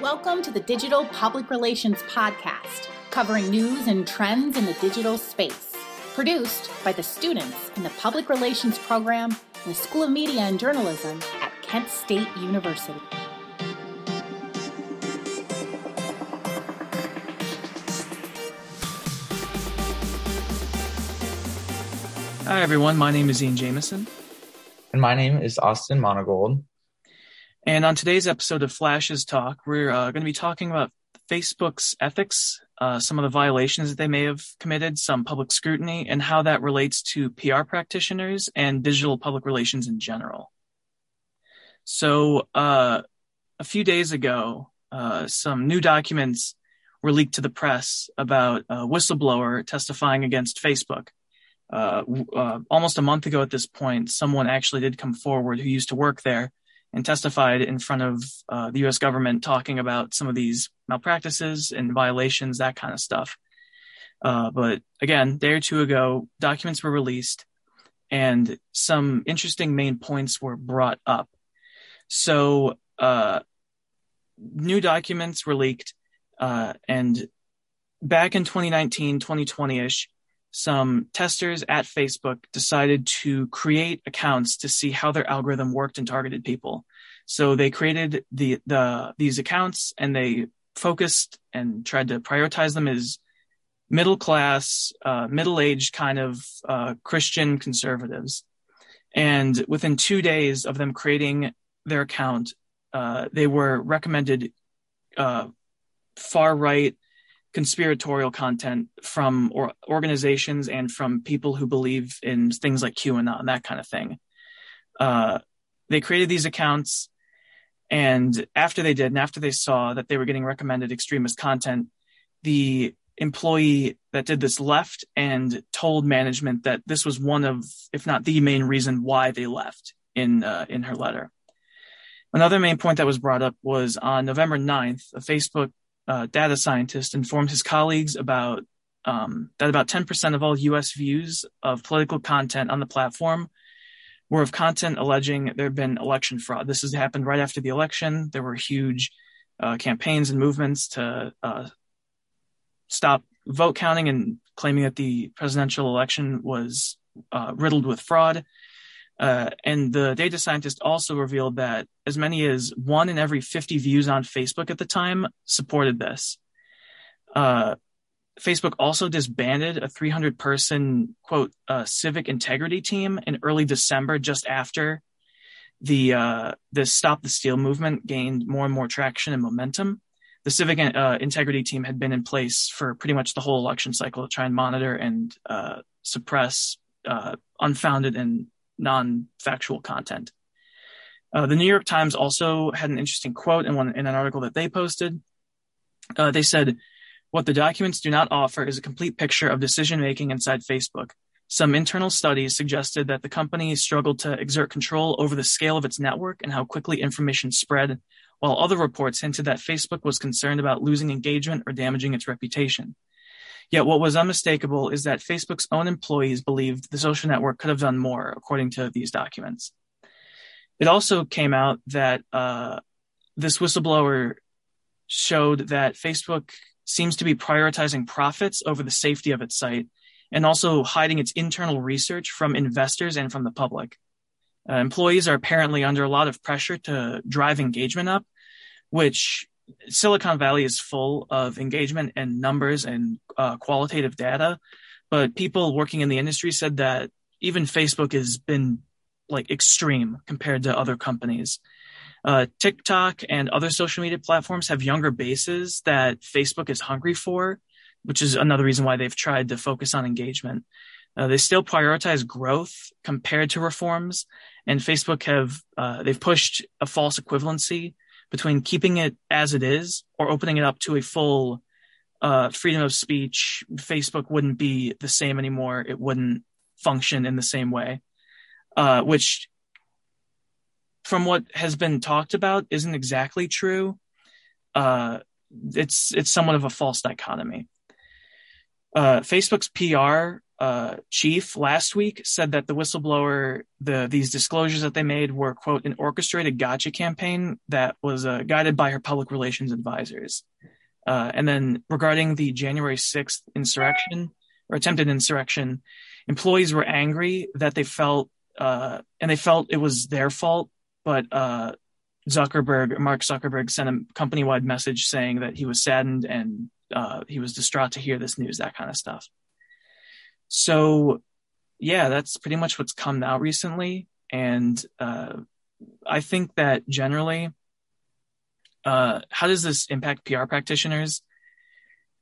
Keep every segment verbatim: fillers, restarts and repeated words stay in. Welcome to the Digital Public Relations Podcast, covering news and trends in the digital space. Produced by the students in the Public Relations Program in the School of Media and Journalism at Kent State University. Hi, everyone. My name is Ian Jameson. And my name is Austin Monogold. And on today's episode of Flash's Talk, we're uh, going to be talking about Facebook's ethics, uh, some of the violations that they may have committed, some public scrutiny, and how that relates to P R practitioners and digital public relations in general. So uh, a few days ago, uh, some new documents were leaked to the press about a whistleblower testifying against Facebook. Uh, uh, almost a month ago at this point, someone actually did come forward who used to work there and testified in front of uh, the U S government talking about some of these malpractices and violations, that kind of stuff. Uh, but again, a day or two ago, documents were released and some interesting main points were brought up. So uh, new documents were leaked uh, and back in twenty nineteen, twenty twenty-ish, some testers at Facebook decided to create accounts to see how their algorithm worked and targeted people. So they created the, the these accounts and they focused and tried to prioritize them as middle class, uh, middle-aged kind of uh, Christian conservatives. And within two days of them creating their account, uh, they were recommended uh, far-right conspiratorial content from or organizations and from people who believe in things like QAnon, that kind of thing. Uh, they created these accounts, and after they did, and after they saw that they were getting recommended extremist content, the employee that did this left and told management that this was one of, if not the main reason why they left in uh, in her letter. Another main point that was brought up was on November ninth, a Facebook Uh, data scientist informed his colleagues about um, that about ten percent of all U S views of political content on the platform were of content alleging there had been election fraud. This has happened right after the election. There were huge uh, campaigns and movements to uh, stop vote counting and claiming that the presidential election was uh, riddled with fraud. Uh, and the data scientist also revealed that as many as one in every fifty views on Facebook at the time supported this. Uh, Facebook also disbanded a three hundred person, quote, uh, civic integrity team in early December, just after the uh, the Stop the Steal movement gained more and more traction and momentum. The civic uh, integrity team had been in place for pretty much the whole election cycle to try and monitor and uh, suppress uh, unfounded and non-factual content. Uh, the New York Times also had an interesting quote in, one, in an article that they posted. Uh, they said, "What the documents do not offer is a complete picture of decision-making inside Facebook. Some internal studies suggested that the company struggled to exert control over the scale of its network and how quickly information spread, while other reports hinted that Facebook was concerned about losing engagement or damaging its reputation. Yet what was unmistakable is that Facebook's own employees believed the social network could have done more, according to these documents." It also came out that uh, this whistleblower showed that Facebook seems to be prioritizing profits over the safety of its site and also hiding its internal research from investors and from the public. Uh, employees are apparently under a lot of pressure to drive engagement up, which Silicon Valley is full of engagement and numbers and uh, qualitative data, but people working in the industry said that even Facebook has been like extreme compared to other companies. Uh, TikTok and other social media platforms have younger bases that Facebook is hungry for, which is another reason why they've tried to focus on engagement. Uh, they still prioritize growth compared to reforms, and Facebook have uh, they've pushed a false equivalency between keeping it as it is or opening it up to a full uh, freedom of speech. Facebook wouldn't be the same anymore. It wouldn't function in the same way, uh, which from what has been talked about isn't exactly true. Uh, it's it's somewhat of a false dichotomy. Uh, Facebook's P R uh, chief last week said that the whistleblower, the these disclosures that they made were, quote, an orchestrated gotcha campaign that was uh, guided by her public relations advisors. Uh, and then regarding the January sixth insurrection or attempted insurrection, employees were angry that they felt uh, and they felt it was their fault. But uh, Zuckerberg, Mark Zuckerberg sent a company-wide message saying that he was saddened and uh, he was distraught to hear this news, that kind of stuff. So, yeah, that's pretty much what's come out recently. And uh, I think that generally, uh, how does this impact P R practitioners?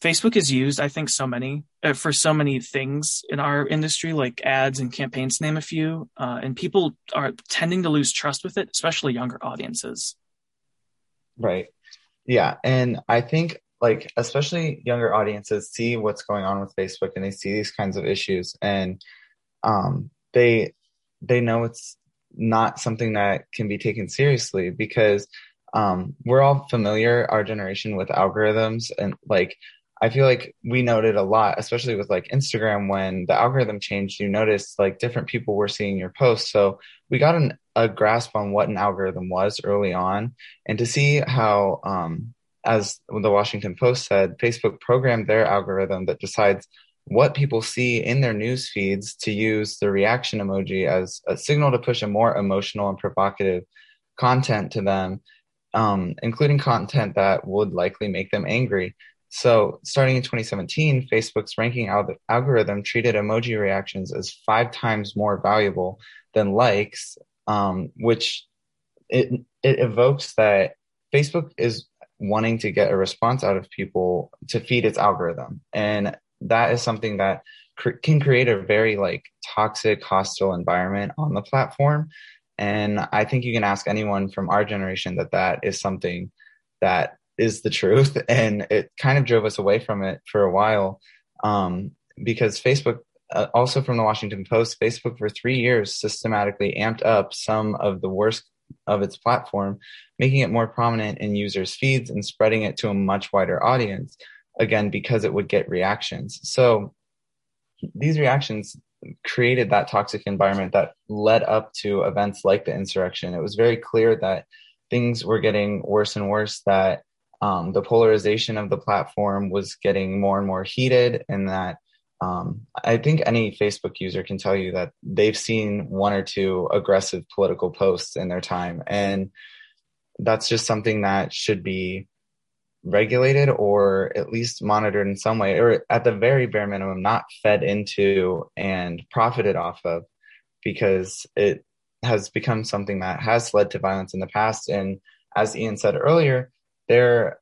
Facebook is used, I think, so many uh, for so many things in our industry, like ads and campaigns, to name a few. Uh, and people are tending to lose trust with it, especially younger audiences. Right. Yeah. And I think, like, especially younger audiences see what's going on with Facebook and they see these kinds of issues, and um, they they know it's not something that can be taken seriously because um, we're all familiar, our generation, with algorithms. And like, I feel like we noted a lot, especially with like Instagram, when the algorithm changed, you noticed like different people were seeing your posts. So we got an, a grasp on what an algorithm was early on, and to see how um, as the Washington Post said, Facebook programmed their algorithm that decides what people see in their news feeds to use the reaction emoji as a signal to push a more emotional and provocative content to them, um, including content that would likely make them angry. So starting in twenty seventeen, Facebook's ranking al- algorithm treated emoji reactions as five times more valuable than likes, um, which it, it evokes that Facebook is wanting to get a response out of people to feed its algorithm. And that is something that cr- can create a very like toxic, hostile environment on the platform. And I think you can ask anyone from our generation that that is something that is the truth. And it kind of drove us away from it for a while um, because Facebook, uh, also from the Washington Post, Facebook for three years systematically amped up some of the worst of its platform, making it more prominent in users' feeds and spreading it to a much wider audience, again, because it would get reactions. So these reactions created that toxic environment that led up to events like the insurrection. It was very clear that things were getting worse and worse, that um, the polarization of the platform was getting more and more heated, and that Um, I think any Facebook user can tell you that they've seen one or two aggressive political posts in their time. And that's just something that should be regulated or at least monitored in some way, or at the very bare minimum, not fed into and profited off of, because it has become something that has led to violence in the past. And as Ian said earlier, there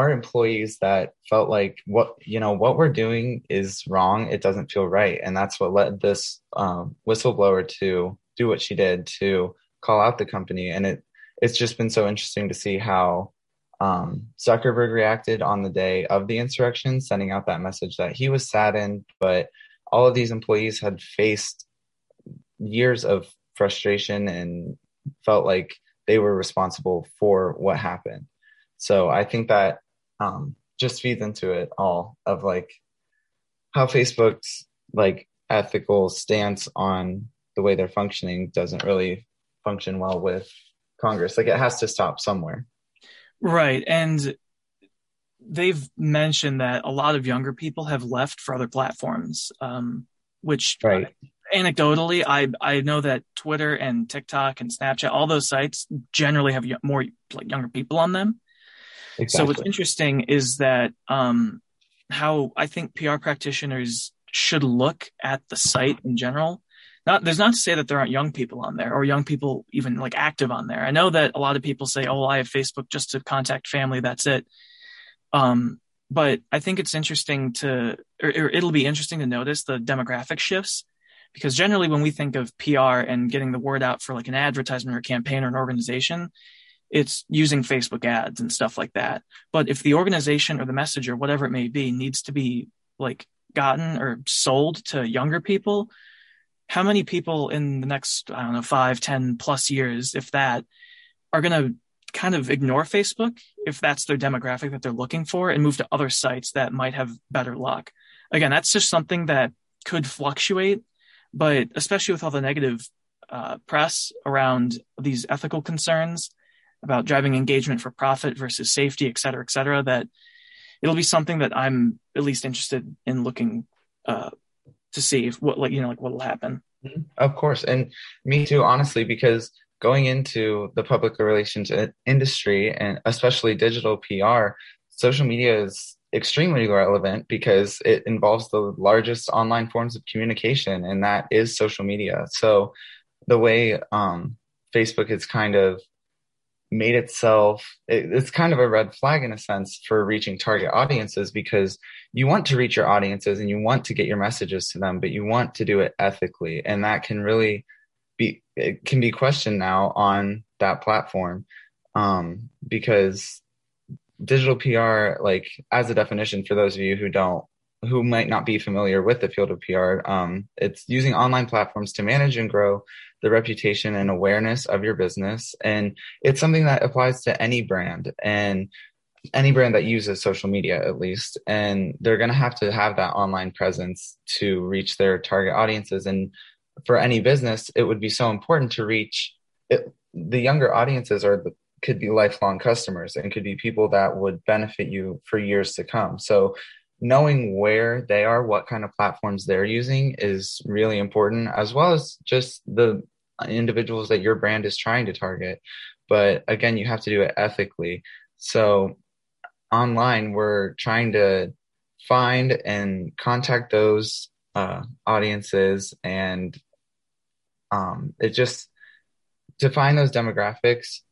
our employees that felt like, what, you know, what we're doing is wrong. It doesn't feel right. And that's what led this um, whistleblower to do what she did, to call out the company. And it, it's just been so interesting to see how um, Zuckerberg reacted on the day of the insurrection, sending out that message that he was saddened, but all of these employees had faced years of frustration and felt like they were responsible for what happened. So I think that um, just feeds into it all of like how Facebook's like ethical stance on the way they're functioning doesn't really function well with Congress. Like, it has to stop somewhere. Right. And they've mentioned that a lot of younger people have left for other platforms, um, which right. anecdotally, I, I know that Twitter and TikTok and Snapchat, all those sites generally have more like younger people on them. Exactly. So what's interesting is that um, how I think P R practitioners should look at the site in general. Not, there's not to say that there aren't young people on there or young people even like active on there. I know that a lot of people say, oh, well, I have Facebook just to contact family. That's it. Um, but I think it's interesting to, or, or it'll be interesting to notice the demographic shifts, because generally when we think of P R and getting the word out for like an advertisement or campaign or an organization, it's using Facebook ads and stuff like that. But if the organization or the message or whatever it may be needs to be like gotten or sold to younger people, how many people in the next, I don't know, five, ten plus years, if that, are going to kind of ignore Facebook if that's their demographic that they're looking for and move to other sites that might have better luck? Again, that's just something that could fluctuate, but especially with all the negative uh, press around these ethical concerns about driving engagement for profit versus safety, et cetera, et cetera, that it'll be something that I'm at least interested in looking uh, to see if what, like, you know, like what will happen. Of course. And me too, honestly, because going into the public relations industry and especially digital P R, social media is extremely relevant because it involves the largest online forms of communication, and that is social media. So the way um, Facebook has kind of made itself, it, it's kind of a red flag in a sense for reaching target audiences, because you want to reach your audiences and you want to get your messages to them, but you want to do it ethically. And that can really be, it can be questioned now on that platform um, because digital P R, like as a definition, for those of you who don't, who might not be familiar with the field of P R, um, it's using online platforms to manage and grow the reputation and awareness of your business. And it's something that applies to any brand and any brand that uses social media, at least. And they're going to have to have that online presence to reach their target audiences. And for any business, it would be so important to reach it, the younger audiences are the could be lifelong customers and could be people that would benefit you for years to come. So knowing where they are, what kind of platforms they're using is really important, as well as just the individuals that your brand is trying to target. But again, you have to do it ethically. So online, we're trying to find and contact those uh, audiences and um, it just to find those demographics.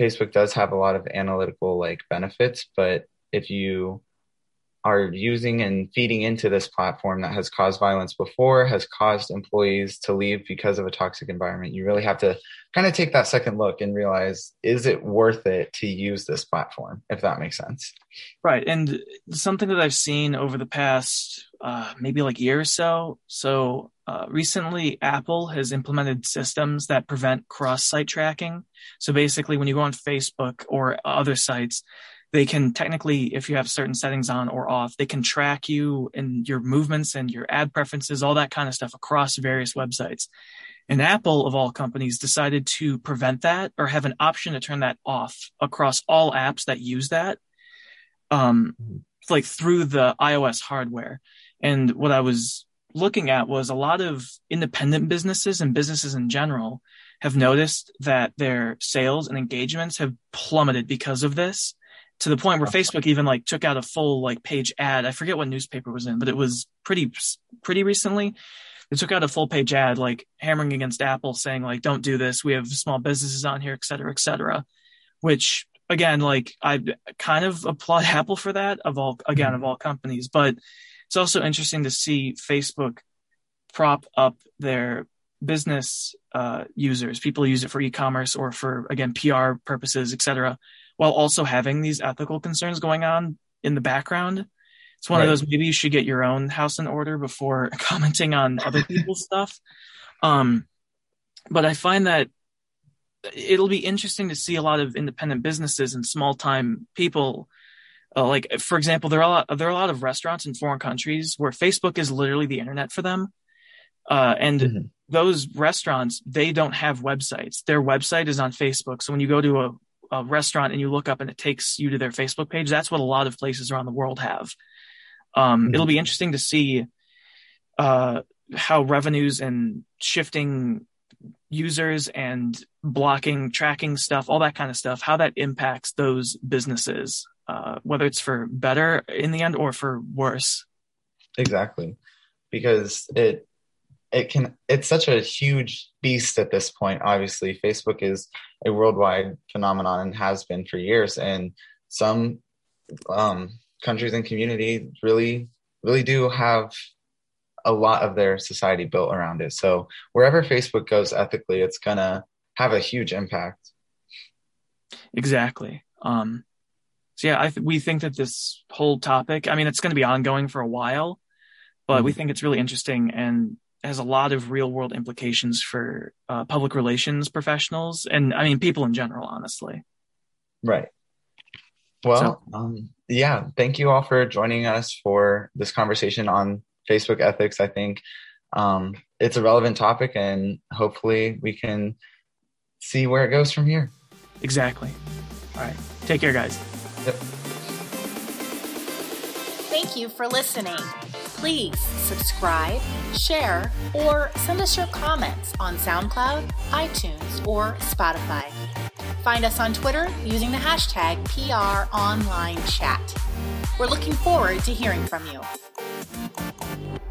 Facebook does have a lot of analytical like benefits, but if you are using and feeding into this platform that has caused violence before, has caused employees to leave because of a toxic environment, you really have to kind of take that second look and realize, is it worth it to use this platform, if that makes sense? Right. And something that I've seen over the past uh, maybe like year or so. So uh, recently, Apple has implemented systems that prevent cross-site tracking. So basically, when you go on Facebook or other sites, they can technically, if you have certain settings on or off, they can track you and your movements and your ad preferences, all that kind of stuff across various websites. And Apple, of all companies, decided to prevent that or have an option to turn that off across all apps that use that, um, like through the iOS hardware. And what I was looking at was a lot of independent businesses and businesses in general have noticed that their sales and engagements have plummeted because of this. To the point where Facebook even like took out a full like page ad. I forget what newspaper was in, but it was pretty, pretty recently. They took out a full page ad, like hammering against Apple saying like, don't do this. We have small businesses on here, et cetera, et cetera. Which again, like I kind of applaud Apple for that of all, again, mm-hmm. of all companies, but it's also interesting to see Facebook prop up their business uh, users. People use it for e-commerce or for, again, P R purposes, et cetera, while also having these ethical concerns going on in the background. It's one right. of those, maybe you should get your own house in order before commenting on other people's stuff. Um, but I find that it'll be interesting to see a lot of independent businesses and small time people. Uh, like, for example, there are, a lot, there are a lot of restaurants in foreign countries where Facebook is literally the internet for them. Uh, and mm-hmm. those restaurants, they don't have websites. Their website is on Facebook. So when you go to a a restaurant and you look up and it takes you to their Facebook page. That's what a lot of places around the world have. Um, mm-hmm. It'll be interesting to see uh, how revenues and shifting users and blocking, tracking stuff, all that kind of stuff, how that impacts those businesses, uh, whether it's for better in the end or for worse. Exactly. Because it, It can. It's such a huge beast at this point. Obviously, Facebook is a worldwide phenomenon and has been for years. And some um, countries and communities really, really do have a lot of their society built around it. So wherever Facebook goes ethically, it's gonna have a huge impact. Exactly. Um, so yeah, I th- we think that this whole topic. I mean, it's going to be ongoing for a while, but mm-hmm. we think it's really interesting and has a lot of real world implications for uh, public relations professionals. And I mean, people in general, honestly. Right. Well, so. um, yeah. Thank you all for joining us for this conversation on Facebook ethics. I think um, it's a relevant topic, and hopefully we can see where it goes from here. Exactly. All right. Take care, guys. Yep. Thank you for listening. Please subscribe, share, or send us your comments on SoundCloud, iTunes, or Spotify. Find us on Twitter using the hashtag P R Online Chat. We're looking forward to hearing from you.